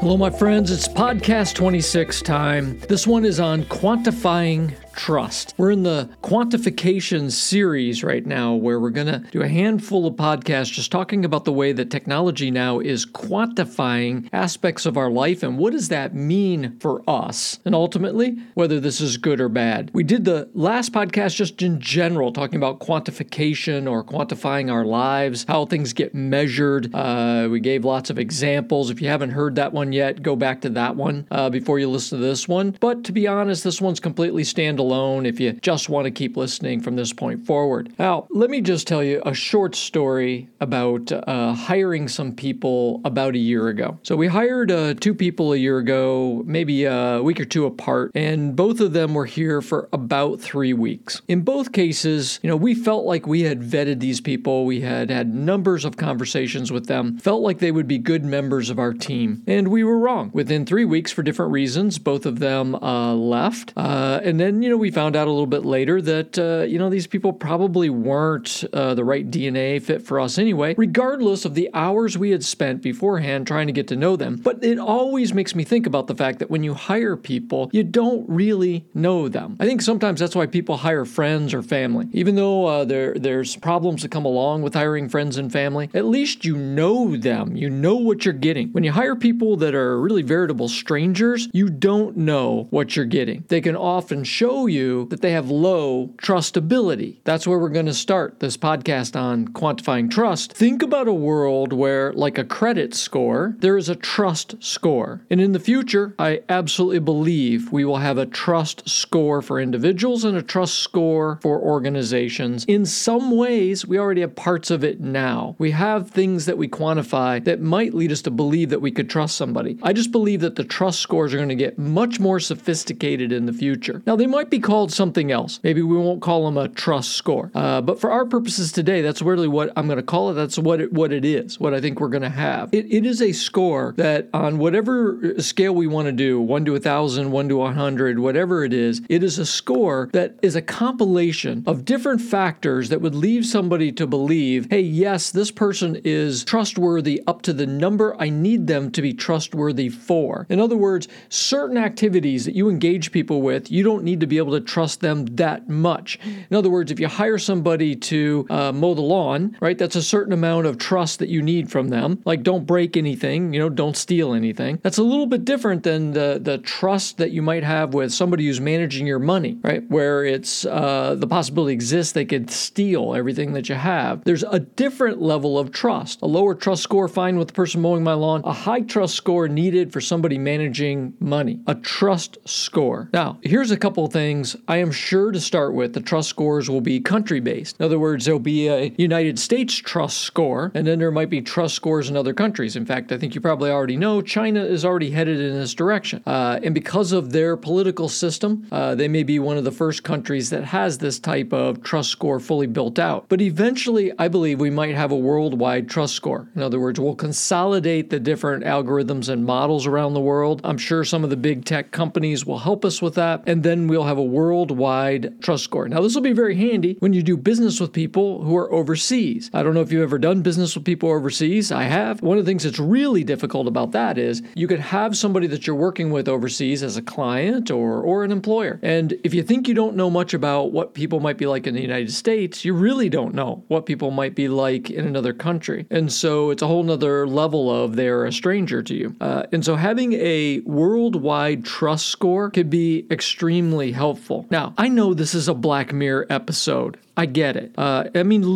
Hello, my friends. It's podcast 26 time. This one is on quantifying trust. We're in the quantification series right now where we're going to do a handful of podcasts just talking about the way that technology now is quantifying aspects of our life and what does that mean for us and ultimately whether this is good or bad. We did the last podcast just in general talking about quantification or quantifying our lives, how things get measured. We gave lots of examples. If you haven't heard that one yet, go back to that one before you listen to this one. But to be honest, this one's completely standalone if you just want to keep listening from this point forward. Now, let me just tell you a short story about hiring some people about a year ago. So we hired two people a year ago, maybe a week or two apart, and both of them were here for about 3 weeks. In both cases, we felt like we had vetted these people. We had had numbers of conversations with them, felt like they would be good members of our team, and we were wrong. Within 3 weeks, for different reasons, both of them left, and then, we found out a little bit later that, these people probably weren't the right DNA fit for us anyway, regardless of the hours we had spent beforehand trying to get to know them. But it always makes me think about the fact that when you hire people, you don't really know them. I think sometimes that's why people hire friends or family. Even though there's problems that come along with hiring friends and family, at least you know them. You know what you're getting. When you hire people that are really veritable strangers, you don't know what you're getting. They can often show you that they have low trustability. That's where we're going to start this podcast on quantifying trust. Think about a world where, like a credit score, there is a trust score. And in the future, I absolutely believe we will have a trust score for individuals and a trust score for organizations. In some ways, we already have parts of it now. We have things that we quantify that might lead us to believe that we could trust somebody. I just believe that the trust scores are going to get much more sophisticated in the future. Now, they might be called something else. Maybe we won't call them a trust score. But for our purposes today, that's really what I'm going to call it. That's what it is, what I think we're going to have. It is a score that on whatever scale we want to do, 1 to 1,000, 1 to 100, whatever it is a score that is a compilation of different factors that would leave somebody to believe, hey, yes, this person is trustworthy up to the number I need them to be trustworthy for. In other words, certain activities that you engage people with, you don't need to be able to trust them that much. In other words, if you hire somebody to mow the lawn, right, that's a certain amount of trust that you need from them. Like, don't break anything, don't steal anything. That's a little bit different than the trust that you might have with somebody who's managing your money, right, where it's the possibility exists they could steal everything that you have. There's a different level of trust. A lower trust score, fine with the person mowing my lawn. A high trust score needed for somebody managing money. A trust score. Now, here's a couple things I am sure to start with. The trust scores will be country-based. In other words, there'll be a United States trust score, and then there might be trust scores in other countries. In fact, I think you probably already know China is already headed in this direction. And because of their political system, they may be one of the first countries that has this type of trust score fully built out. But eventually, I believe we might have a worldwide trust score. In other words, we'll consolidate the different algorithms and models around the world. I'm sure some of the big tech companies will help us with that. And then we'll have a worldwide trust score. Now, this will be very handy when you do business with people who are overseas. I don't know if you've ever done business with people overseas. I have. One of the things that's really difficult about that is you could have somebody that you're working with overseas as a client or an employer. And if you think you don't know much about what people might be like in the United States, you really don't know what people might be like in another country. And so it's a whole nother level of they're a stranger to you. And so having a worldwide trust score could be extremely helpful. Now, I know this is a Black Mirror episode. I get it.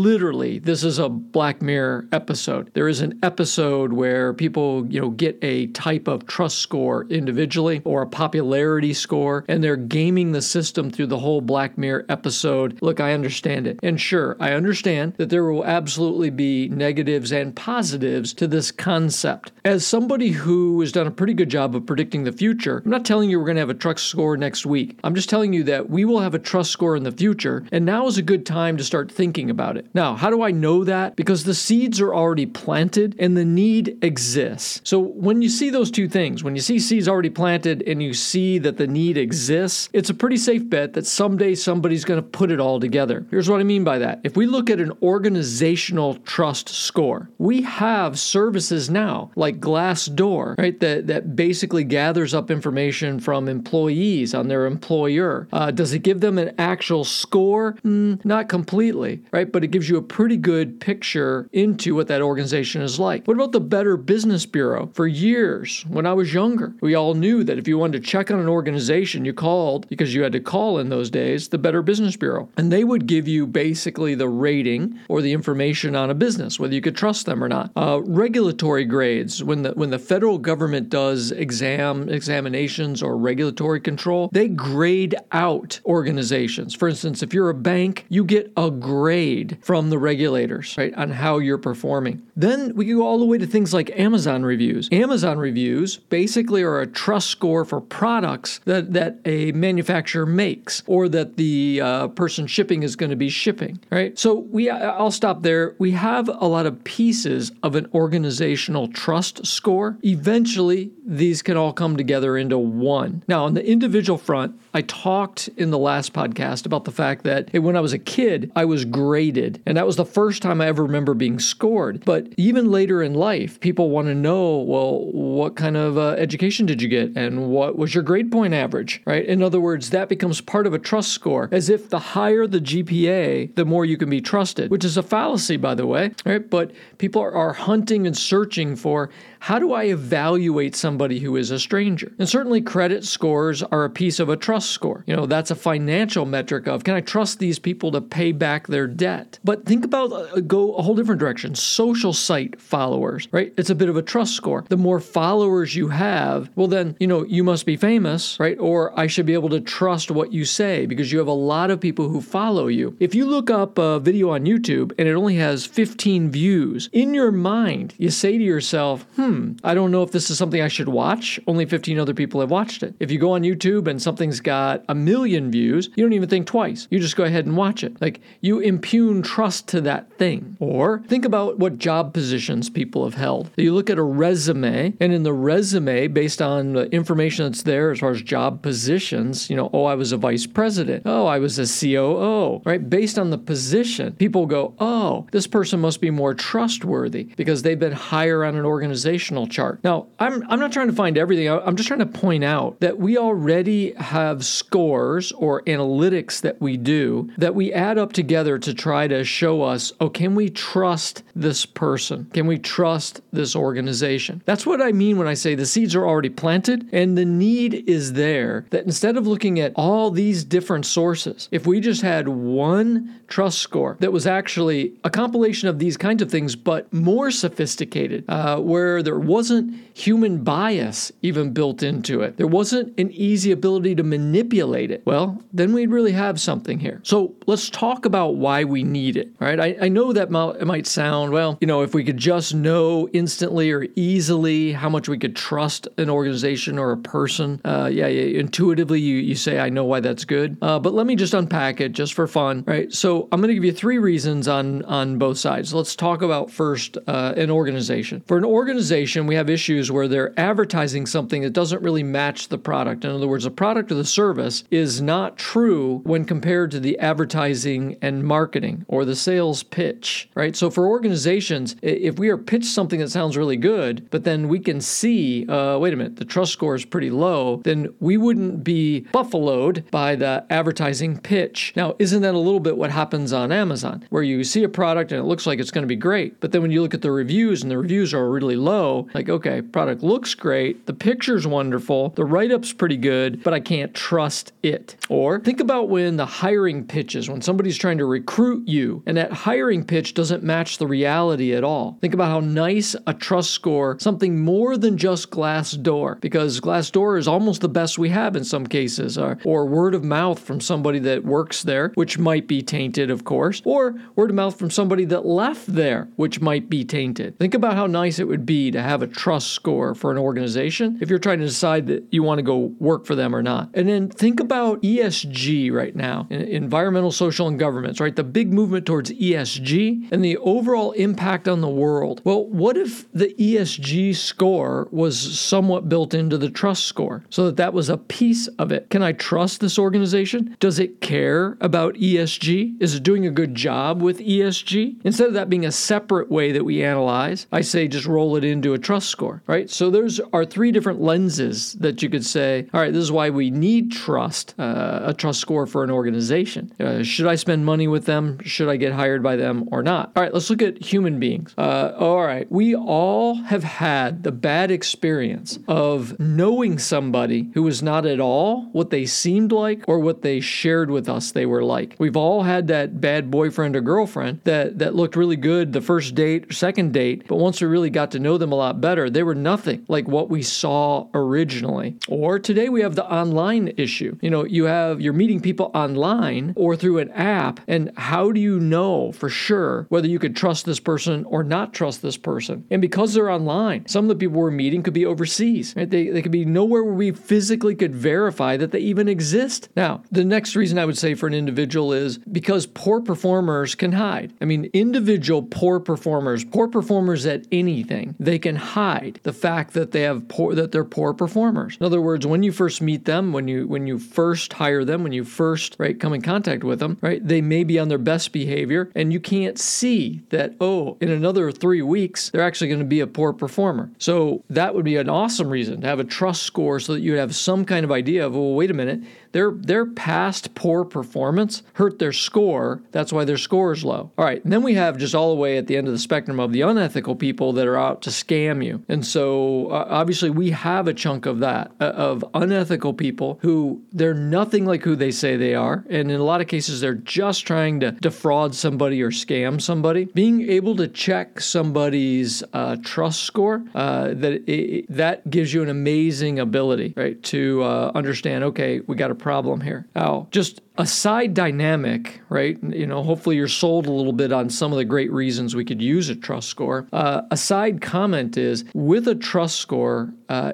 Literally, this is a Black Mirror episode. There is an episode where people, get a type of trust score individually or a popularity score, and they're gaming the system through the whole Black Mirror episode. Look, I understand it. And sure, I understand that there will absolutely be negatives and positives to this concept. As somebody who has done a pretty good job of predicting the future, I'm not telling you we're going to have a trust score next week. I'm just telling you that we will have a trust score in the future, and now is a good time time to start thinking about it. Now, how do I know that? Because the seeds are already planted and the need exists. So when you see those two things, when you see seeds already planted and you see that the need exists, it's a pretty safe bet that someday somebody's going to put it all together. Here's what I mean by that. If we look at an organizational trust score, we have services now like Glassdoor, right? That basically gathers up information from employees on their employer. Does it give them an actual score? Not completely, right? But it gives you a pretty good picture into what that organization is like. What about the Better Business Bureau? For years, when I was younger, we all knew that if you wanted to check on an organization, you called, because you had to call in those days, the Better Business Bureau. And they would give you basically the rating or the information on a business, whether you could trust them or not. Regulatory grades, when the federal government does examinations or regulatory control, they grade out organizations. For instance, if you're a bank, you get a grade from the regulators, right, on how you're performing. Then we go all the way to things like Amazon reviews. Amazon reviews basically are a trust score for products that a manufacturer makes or that the person shipping is going to be shipping, right? So I'll stop there. We have a lot of pieces of an organizational trust score. Eventually, these can all come together into one. Now, on the individual front, I talked in the last podcast about the fact that when I was a kid, I was graded, and that was the first time I ever remember being scored. But even later in life, people want to know, well, what kind of education did you get, and what was your grade point average, right? In other words, that becomes part of a trust score, as if the higher the GPA, the more you can be trusted, which is a fallacy, by the way, right? But people are hunting and searching for, how do I evaluate somebody who is a stranger? And certainly credit scores are a piece of a trust score. You know, that's a financial metric of, can I trust these people to pay back their debt? But think about, go a whole different direction, social site followers, right? It's a bit of a trust score. The more followers you have, well then, you know, you must be famous, right? Or I should be able to trust what you say because you have a lot of people who follow you. If you look up a video on YouTube and it only has 15 views, in your mind, you say to yourself, I don't know if this is something I should watch. Only 15 other people have watched it. If you go on YouTube and something's got 1 million views, you don't even think twice. You just go ahead and watch it. Like, you impugn trust to that thing. Or think about what job positions people have held. You look at a resume, and in the resume, based on the information that's there as far as job positions, you know, oh, I was a vice president. Oh, I was a COO, right? Based on the position, people go, oh, this person must be more trustworthy because they've been higher on an organizational chart. Now, I'm not trying to find everything. I'm just trying to point out that we already have scores or analytics that we do that we add up together to try to show us, oh, can we trust this person? Can we trust this organization? That's what I mean when I say the seeds are already planted and the need is there, that instead of looking at all these different sources, if we just had one trust score that was actually a compilation of these kinds of things, but more sophisticated, where there wasn't human bias even built into it, there wasn't an easy ability to manipulate it, well, then we'd really have something here. So let's talk about why we need it, right? I know that it might sound, well, you know, if we could just know instantly or easily how much we could trust an organization or a person, intuitively you say, I know why that's good. But let me just unpack it just for fun, right? So I'm going to give you three reasons on both sides. Let's talk about first an organization. For an organization, we have issues where they're advertising something that doesn't really match the product. In other words, the product or the service is not true when compared to the advertising and marketing or the sales pitch, right? So for organizations, if we are pitched something that sounds really good, but then we can see, wait a minute, the trust score is pretty low, then we wouldn't be buffaloed by the advertising pitch. Now, isn't that a little bit what happens on Amazon, where you see a product and it looks like it's going to be great, but then when you look at the reviews and the reviews are really low, like, okay, product looks great, the picture's wonderful, the write-up's pretty good, but I can't trust it. Or think about when the hiring pitch is, when somebody's trying to recruit you, and that hiring pitch doesn't match the reality at all. Think about how nice a trust score, something more than just Glassdoor, because Glassdoor is almost the best we have in some cases, or word of mouth from somebody that works there, which might be tainted, of course, or word of mouth from somebody that left there, which might be tainted. Think about how nice it would be to have a trust score for an organization if you're trying to decide that you want to go work for them or not. And then think about ESG right now, environmental, social, social and governance, right? The big movement towards ESG and the overall impact on the world. Well, what if the ESG score was somewhat built into the trust score so that that was a piece of it? Can I trust this organization? Does it care about ESG? Is it doing a good job with ESG? Instead of that being a separate way that we analyze, I say just roll it into a trust score, right? So those are three different lenses that you could say, all right, this is why we need trust, a trust score for an organization. Should I spend money with them? Should I get hired by them or not? All right, let's look at human beings. All right, we all have had the bad experience of knowing somebody who was not at all what they seemed like or what they shared with us they were like. We've all had that bad boyfriend or girlfriend that looked really good the first date or second date, but once we really got to know them a lot better, they were nothing like what we saw originally. Or today we have the online issue. You know, you're meeting people online or through an app, and how do you know for sure whether you could trust this person or not trust this person? And because they're online, some of the people we're meeting could be overseas, right? They could be nowhere where we physically could verify that they even exist. Now, the next reason I would say for an individual is because poor performers can hide. I mean, individual poor performers at anything, they can hide the fact that they're poor performers. In other words, when you first meet them, when you first hire them, when you first come in contact with them, right, they may be on their best behavior, and you can't see that, oh, in another 3 weeks, they're actually going to be a poor performer. So that would be an awesome reason to have a trust score so that you have some kind of idea of, well, wait a minute, their past poor performance hurt their score. That's why their score is low. All right. And then we have just all the way at the end of the spectrum of the unethical people that are out to scam you. And so obviously we have a chunk of that, of unethical people who they're nothing like who they say they are. And in a lot of cases, they're just trying to defraud somebody or scam somebody. Being able to check somebody's trust score, that gives you an amazing ability, right, to understand, okay, we got a problem here. Now, just a side dynamic, right? You know, hopefully you're sold a little bit on some of the great reasons we could use a trust score. A side comment is, with a trust score,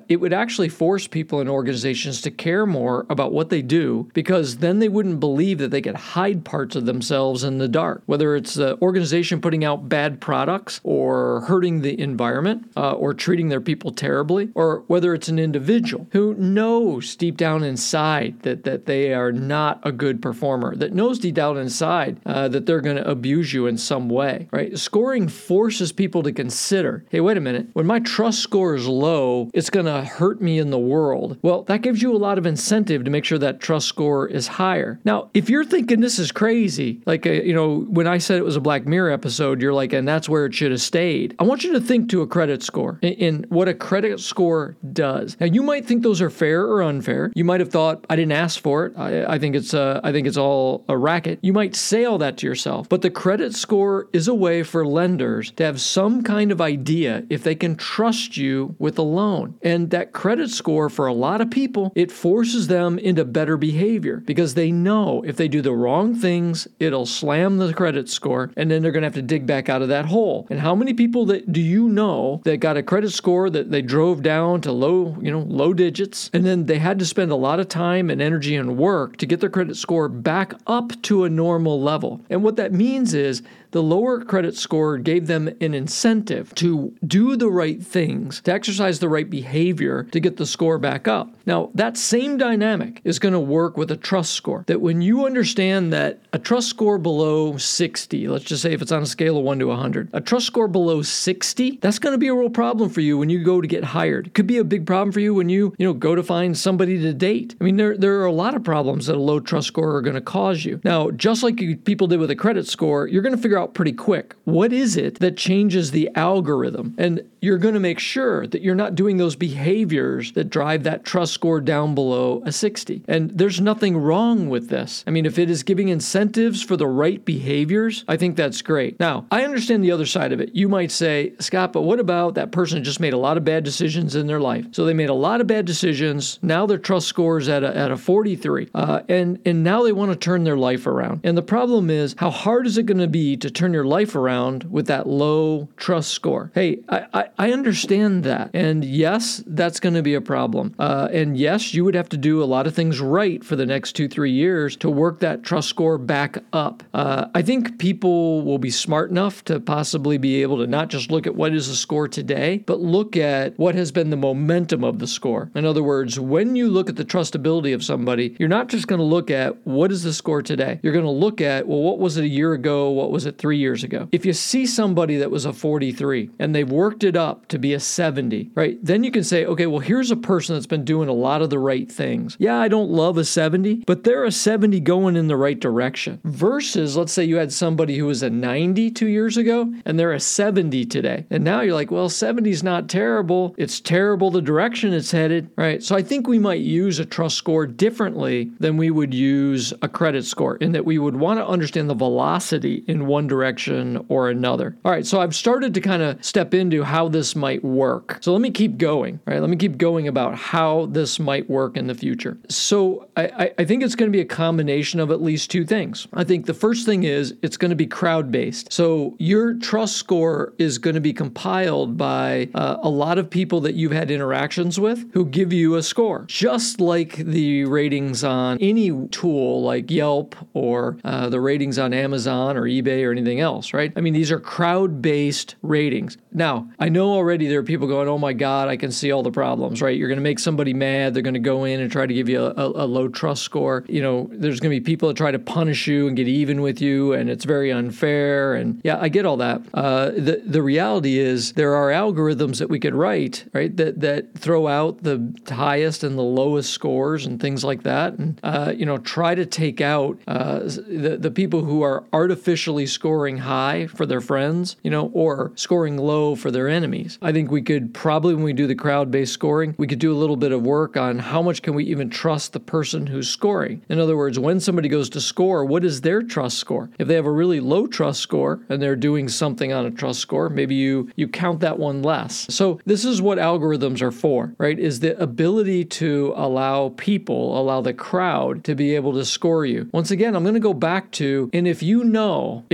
it would actually force people in organizations to care more about what they do, because then they wouldn't believe that they could hide parts of themselves in the dark, whether it's the organization putting out bad products or hurting the environment or treating their people terribly, or whether it's an individual who knows deep down inside that they are not a good performer, that knows deep down inside that they're going to abuse you in some way, right? Scoring forces people to consider, hey, wait a minute, when my trust score is low, it's going to hurt me in the world. Well, that gives you a lot of incentive to make sure that trust score is higher. Now, if you're thinking this is crazy, when I said it was a Black Mirror episode, you're like, and that's where it should have stayed. I want you to think to a credit score and what a credit score does. Now, you might think those are fair or unfair. You might have thought, I didn't ask for it. I think it's all a racket. You might say all that to yourself, but the credit score is a way for lenders to have some kind of idea if they can trust you with a loan. And that credit score, for a lot of people, it forces them into better behavior, because they know if they do the wrong things, it'll slam the credit score, and then they're going to have to dig back out of that hole. And how many people that do you know that got a credit score that they drove down to low digits, and then they had to spend a lot of time and energy and work to get their credit score back up to a normal level? And what that means is the lower credit score gave them an incentive to do the right things, to exercise the right behavior to get the score back up. Now, that same dynamic is going to work with a trust score, that when you understand that a trust score below 60, let's just say if it's on a scale of 1 to 100, a trust score below 60, that's going to be a real problem for you when you go to get hired. It could be a big problem for you when you go to find somebody to date. I mean, there are a lot of problems that a low trust score are going to cause you. Now, just like people did with a credit score, you're going to figure out pretty quick, what is it that changes the algorithm? And you're going to make sure that you're not doing those behaviors that drive that trust score down below a 60. And there's nothing wrong with this. I mean, if it is giving incentives for the right behaviors, I think that's great. Now, I understand the other side of it. You might say, Scott, but what about that person just made a lot of bad decisions in their life? So they made a lot of bad decisions. Now their trust score is at a 43. And now they want to turn their life around. And the problem is, how hard is it going to be to turn your life around with that low trust score? Hey, I, I, I understand that. And yes, that's going to be a problem. And yes, you would have to do a lot of things right for the next 2-3 years to work that trust score back up. I think people will be smart enough to possibly be able to not just look at what is the score today, but look at what has been the momentum of the score. In other words, when you look at the trustability of somebody, you're not just going to look at what is the score today. You're going to look at, well, what was it a year ago? What was it 3 years ago? If you see somebody that was a 43 and they've worked it up to be a 70, right? Then you can say, okay, well, here's a person that's been doing a lot of the right things. Yeah, I don't love a 70, but they're a 70 going in the right direction. Versus, let's say you had somebody who was a 90 2 years ago and they're a 70 today. And now you're like, well, 70's not terrible. It's terrible the direction it's headed, right? So I think we might use a trust score differently than we would use a credit score, in that we would want to understand the velocity in one direction or another. All right, so I've started to kind of step into how this might work. So let me keep going, right? Let me keep going about how this might work in the future. So I think it's going to be a combination of at least two things. I think the first thing is it's going to be crowd-based. So your trust score is going to be compiled by a lot of people that you've had interactions with who give you a score, just like the ratings on any tool like Yelp or the ratings on Amazon or eBay or anything else, right? I mean, these are crowd-based ratings. Now, I know already there are people going, oh my God, I can see all the problems, right? You're going to make somebody mad. They're going to go in and try to give you a low trust score. You know, there's going to be people that try to punish you and get even with you, and it's very unfair. And yeah, I get all that. The reality is there are algorithms that we could write, right, that throw out the highest and the lowest scores and things like that. And, you know, try to take out the people who are artificially scoring high for their friends, you know, or scoring low for their enemies. I think we could probably, when we do the crowd-based scoring, we could do a little bit of work on how much can we even trust the person who's scoring. In other words, when somebody goes to score, what is their trust score? If they have a really low trust score and they're doing something on a trust score, maybe you count that one less. So this is what algorithms are for, right? Is the ability to allow the crowd to be able to score you. Once again, I'm going to go back to, and if you know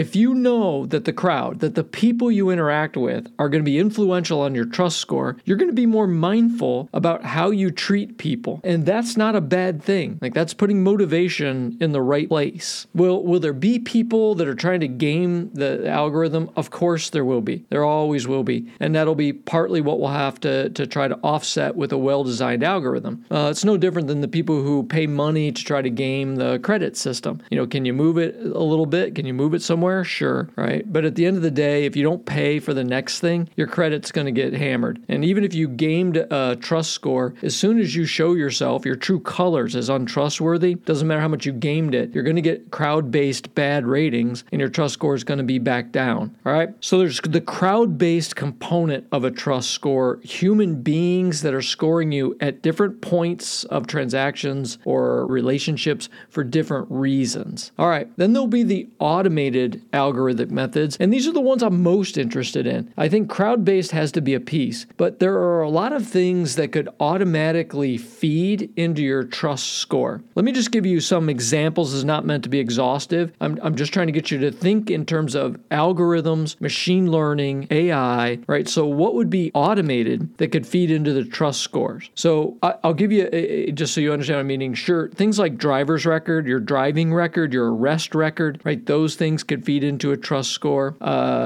that the crowd, that the people you interact with are going to be influential on your trust score, you're going to be more mindful about how you treat people. And that's not a bad thing. Like, that's putting motivation in the right place. Will there be people that are trying to game the algorithm? Of course there will be. There always will be. And that'll be partly what we'll have to try to offset with a well-designed algorithm. It's no different than the people who pay money to try to game the credit system. You know, can you move it a little bit? Can you move it somewhere? Sure, right? But at the end of the day, if you don't pay for the next thing, your credit's going to get hammered. And even if you gamed a trust score, as soon as you show yourself your true colors as untrustworthy, doesn't matter how much you gamed it, you're going to get crowd-based bad ratings and your trust score is going to be back down, all right? So there's the crowd-based component of a trust score, human beings that are scoring you at different points of transactions or relationships for different reasons. All right, then there'll be the automated algorithmic methods, and these are the ones I'm most interested in. I think crowd-based has to be a piece, but there are a lot of things that could automatically feed into your trust score. Let me just give you some examples. This is not meant to be exhaustive. I'm just trying to get you to think in terms of algorithms, machine learning, AI, right? So what would be automated that could feed into the trust scores? So I'll give you, just so you understand what I'm meaning, sure, things like driver's record, your driving record, your arrest record, right? Those things could feed into a trust score.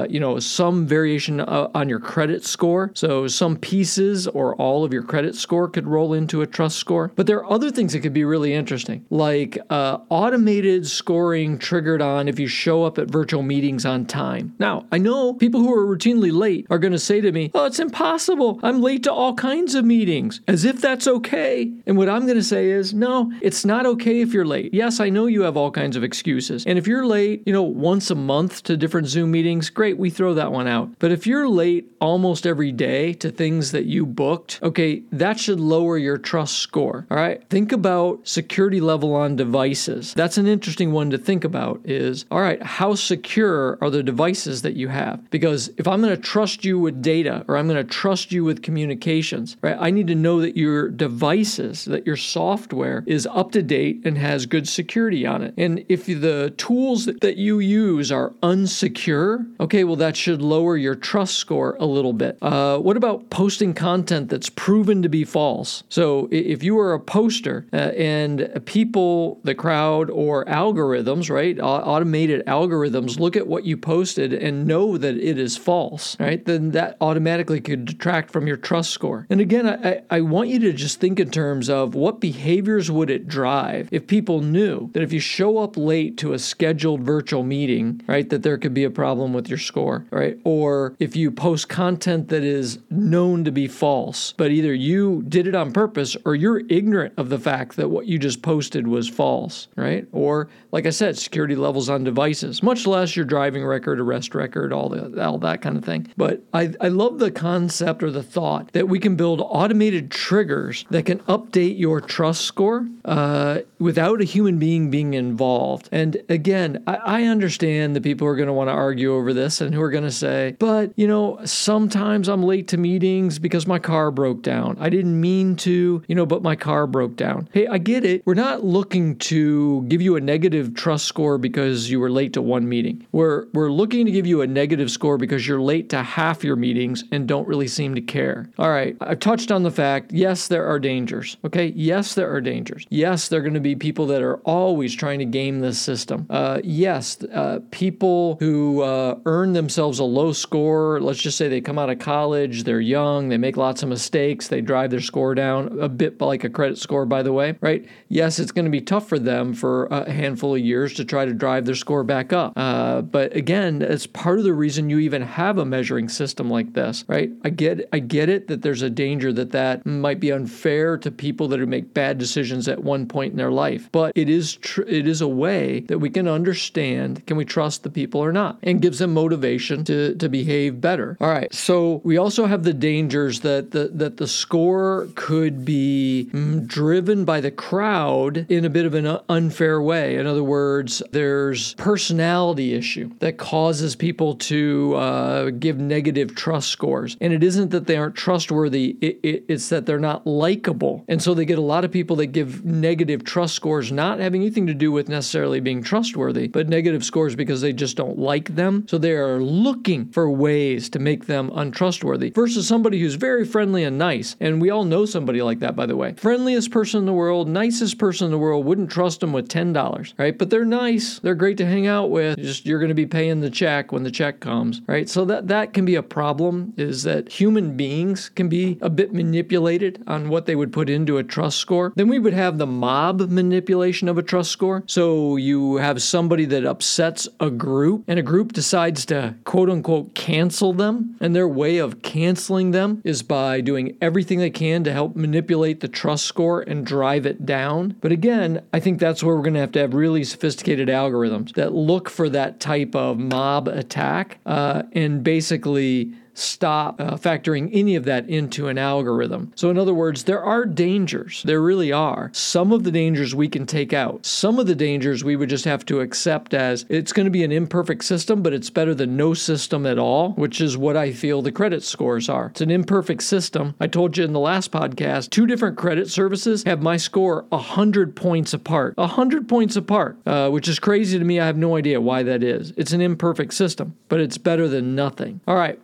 You know, some variation on your credit score. So some pieces or all of your credit score could roll into a trust score. But there are other things that could be really interesting, like automated scoring triggered on if you show up at virtual meetings on time. Now, I know people who are routinely late are going to say to me, oh, it's impossible. I'm late to all kinds of meetings, as if that's okay. And what I'm going to say is, no, it's not okay if you're late. Yes, I know you have all kinds of excuses. And if you're late, you know, once a month to different Zoom meetings, great, we throw that one out. But if you're late almost every day to things that you booked, okay, that should lower your trust score, all right? Think about security level on devices. That's an interesting one to think about is, all right, how secure are the devices that you have? Because if I'm going to trust you with data or I'm going to trust you with communications, right, I need to know that your devices, that your software is up to date and has good security on it. And if the tools that you use are unsecure, okay, well, that should lower your trust score a little little bit. What about posting content that's proven to be false? So if you are a poster and people, the crowd, or algorithms, right, automated algorithms look at what you posted and know that it is false, right, then that automatically could detract from your trust score. And again, I want you to just think in terms of what behaviors would it drive if people knew that if you show up late to a scheduled virtual meeting, right, that there could be a problem with your score, right? Or if you post content that is known to be false, but either you did it on purpose or you're ignorant of the fact that what you just posted was false, right? Or, like I said, security levels on devices, much less your driving record, arrest record, all that kind of thing. But I love the concept or the thought that we can build automated triggers that can update your trust score without a human being being involved. And again, I understand the people who are going to want to argue over this and who are going to say, but, you know, sometimes I'm late to meetings because my car broke down. I didn't mean to, you know, but my car broke down. Hey, I get it. We're not looking to give you a negative trust score because you were late to one meeting. We're looking to give you a negative score because you're late to half your meetings and don't really seem to care. All right, I've touched on the fact, yes, there are dangers. Okay, yes, there are dangers. Yes, there are going to be people that are always trying to game this system. Yes, people who earn themselves a low score, let's just say they come out of college, they're young, they make lots of mistakes, they drive their score down, a bit like a credit score, by the way, right? Yes, it's going to be tough for them for a handful of years to try to drive their score back up. But again, it's part of the reason you even have a measuring system like this, right? I get it that there's a danger that might be unfair to people that make bad decisions at one point in their life, but it is a way that we can understand, can we trust the people or not, and gives them motivation to behave better. All right, so we also have the dangers that the score could be driven by the crowd in a bit of an unfair way. In other words, there's personality issue that causes people to give negative trust scores. And it isn't that they aren't trustworthy, it's that they're not likable. And so they get a lot of people that give negative trust scores not having anything to do with necessarily being trustworthy, but negative scores because they just don't like them. So they are looking for ways to make them untrustworthy versus somebody who's very friendly and nice. And we all know somebody like that, by the way. Friendliest person in the world, nicest person in the world, wouldn't trust them with $10, right? But they're nice. They're great to hang out with. Just you're going to be paying the check when the check comes, right? So that can be a problem, is that human beings can be a bit manipulated on what they would put into a trust score. Then we would have the mob manipulation of a trust score. So you have somebody that upsets a group and a group decides to quote unquote cancel them. And their way of canceling them is by doing everything they can to help manipulate the trust score and drive it down. But again, I think that's where we're going to have really sophisticated algorithms that look for that type of mob attack and basically stop factoring any of that into an algorithm. So in other words, there are dangers. There really are. Some of the dangers we can take out. Some of the dangers we would just have to accept as it's going to be an imperfect system, but it's better than no system at all, which is what I feel the credit scores are. It's an imperfect system. I told you in the last podcast, 2 different credit services have my score 100 points apart. 100 points apart, which is crazy to me. I have no idea why that is. It's an imperfect system, but it's better than nothing. All right,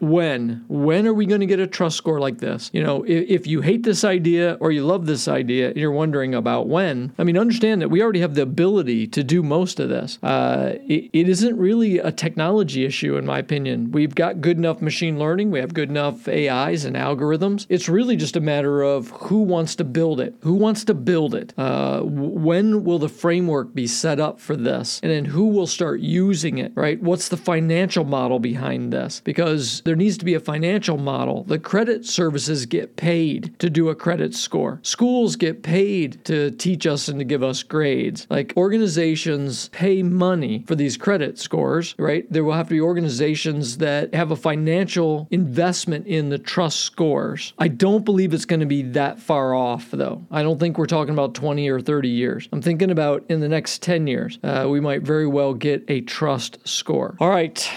When are we going to get a trust score like this? You know, if you hate this idea or you love this idea and you're wondering about when, I mean, understand that we already have the ability to do most of this. It isn't really a technology issue, in my opinion. We've got good enough machine learning. We have good enough AIs and algorithms. It's really just a matter of who wants to build it. Who wants to build it? When will the framework be set up for this? And then who will start using it, right? What's the financial model behind this? Because there needs to be a financial model. The credit services get paid to do a credit score. Schools get paid to teach us and to give us grades. Like organizations pay money for these credit scores, right? There will have to be organizations that have a financial investment in the trust scores. I don't believe it's going to be that far off, though. I don't think we're talking about 20 or 30 years. I'm thinking about in the next 10 years, we might very well get a trust score. All right.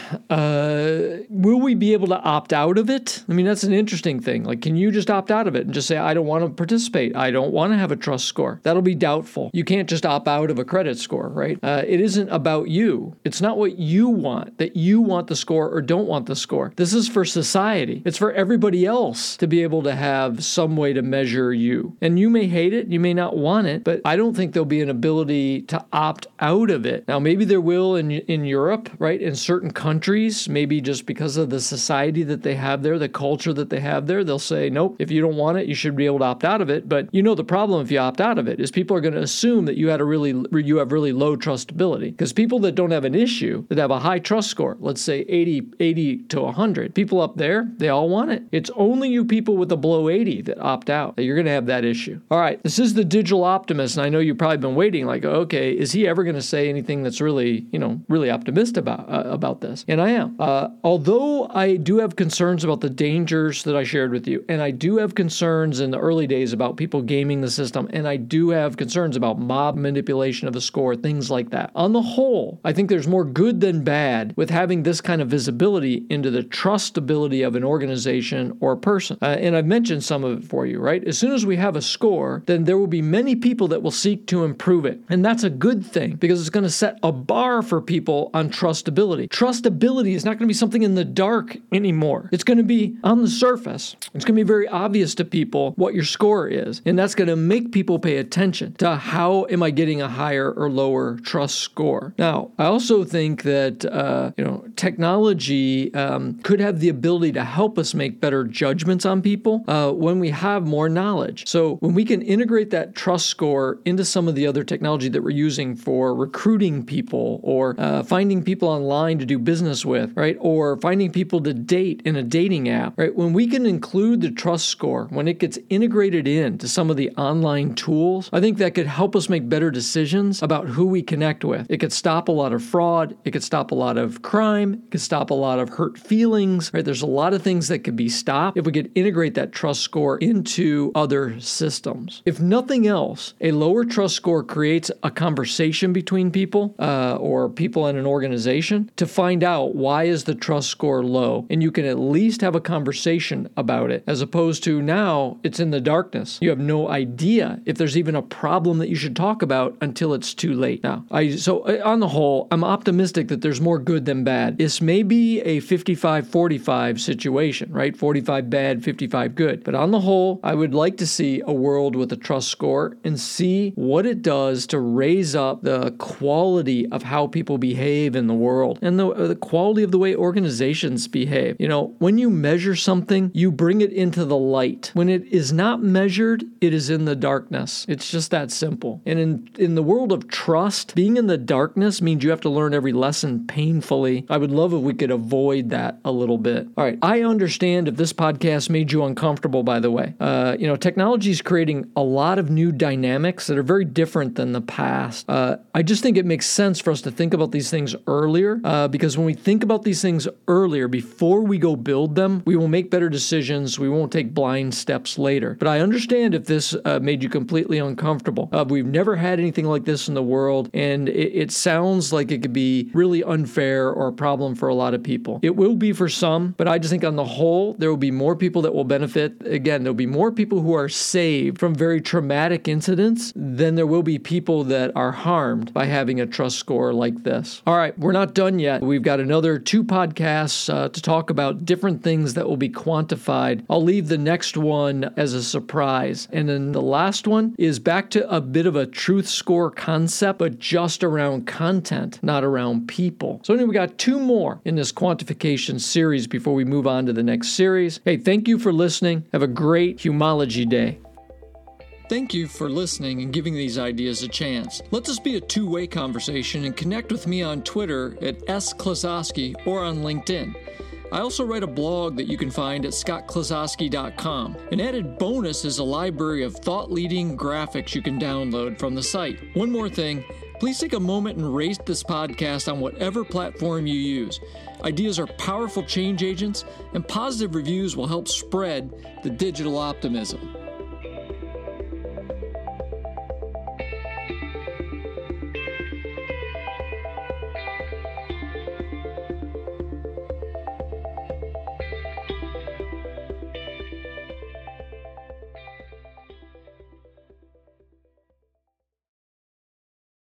Will we be able to opt opt out of it? I mean, that's an interesting thing. Like, can you just opt out of it and just say, I don't want to participate. I don't want to have a trust score. That'll be doubtful. You can't just opt out of a credit score, right? It isn't about you. It's not what you want, that you want the score or don't want the score. This is for society. It's for everybody else to be able to have some way to measure you. And you may hate it. You may not want it, but I don't think there'll be an ability to opt out of it. Now, maybe there will in Europe, right? In certain countries, maybe just because of the society that they have there, the culture that they have there, they'll say, nope, if you don't want it, you should be able to opt out of it. But you know, the problem if you opt out of it is people are going to assume that you have really low trustability, because people that don't have an issue, that have a high trust score, let's say 80 to 100, people up there, they all want it. It's only you people with a below 80 that opt out, that you're going to have that issue. All right, this is the digital optimist, and I know you've probably been waiting like, okay, is he ever going to say anything that's really, you know, really optimistic about this? And I am. Although I do have concerns about the dangers that I shared with you, and I do have concerns in the early days about people gaming the system, and I do have concerns about mob manipulation of the score, things like that. On the whole, I think there's more good than bad with having this kind of visibility into the trustability of an organization or a person. And I've mentioned some of it for you, right? As soon as we have a score, then there will be many people that will seek to improve it. And that's a good thing, because it's going to set a bar for people on trustability. Trustability is not going to be something in the dark anymore. It's going to be on the surface. It's going to be very obvious to people what your score is. And that's going to make people pay attention to, how am I getting a higher or lower trust score? Now, I also think that, technology could have the ability to help us make better judgments on people when we have more knowledge. So when we can integrate that trust score into some of the other technology that we're using for recruiting people, or finding people online to do business with, right? Or finding people to date in a dating app, right? When we can include the trust score, when it gets integrated into some of the online tools, I think that could help us make better decisions about who we connect with. It could stop a lot of fraud. It could stop a lot of crime. It could stop a lot of hurt feelings, right? There's a lot of things that could be stopped if we could integrate that trust score into other systems. If nothing else, a lower trust score creates a conversation between people or people in an organization to find out, why is the trust score low? And you can at least have a conversation about it, as opposed to now it's in the darkness. You have no idea if there's even a problem that you should talk about until it's too late. Now, so on the whole, I'm optimistic that there's more good than bad. This may be a 55-45 situation, right? 45 bad, 55 good. But on the whole, I would like to see a world with a trust score and see what it does to raise up the quality of how people behave in the world, and the quality of the way organizations behave. You know, when you measure something, you bring it into the light. When it is not measured, it is in the darkness. It's just that simple. And in the world of trust, being in the darkness means you have to learn every lesson painfully. I would love if we could avoid that a little bit. All right. I understand if this podcast made you uncomfortable, by the way. Technology is creating a lot of new dynamics that are very different than the past. I just think it makes sense for us to think about these things earlier, because when we think about these things earlier, before we go build them, we will make better decisions. We won't take blind steps later. But I understand if this made you completely uncomfortable. We've never had anything like this in the world, and it sounds like it could be really unfair or a problem for a lot of people. It will be for some, but I just think on the whole, there will be more people that will benefit. Again, there'll be more people who are saved from very traumatic incidents than there will be people that are harmed by having a trust score like this. All right, we're not done yet. We've got another 2 podcasts to talk about different things that will be quantified. I'll leave the next one as a surprise. And then the last one is back to a bit of a truth score concept, but just around content, not around people. So anyway, we got 2 more in this quantification series before we move on to the next series. Hey, thank you for listening. Have a great Humology Day. Thank you for listening and giving these ideas a chance. Let this be a two-way conversation, and connect with me on Twitter at @sklosowski or on LinkedIn. I also write a blog that you can find at scottklosowski.com. An added bonus is a library of thought-leading graphics you can download from the site. One more thing. Please take a moment and rate this podcast on whatever platform you use. Ideas are powerful change agents, and positive reviews will help spread the digital optimism.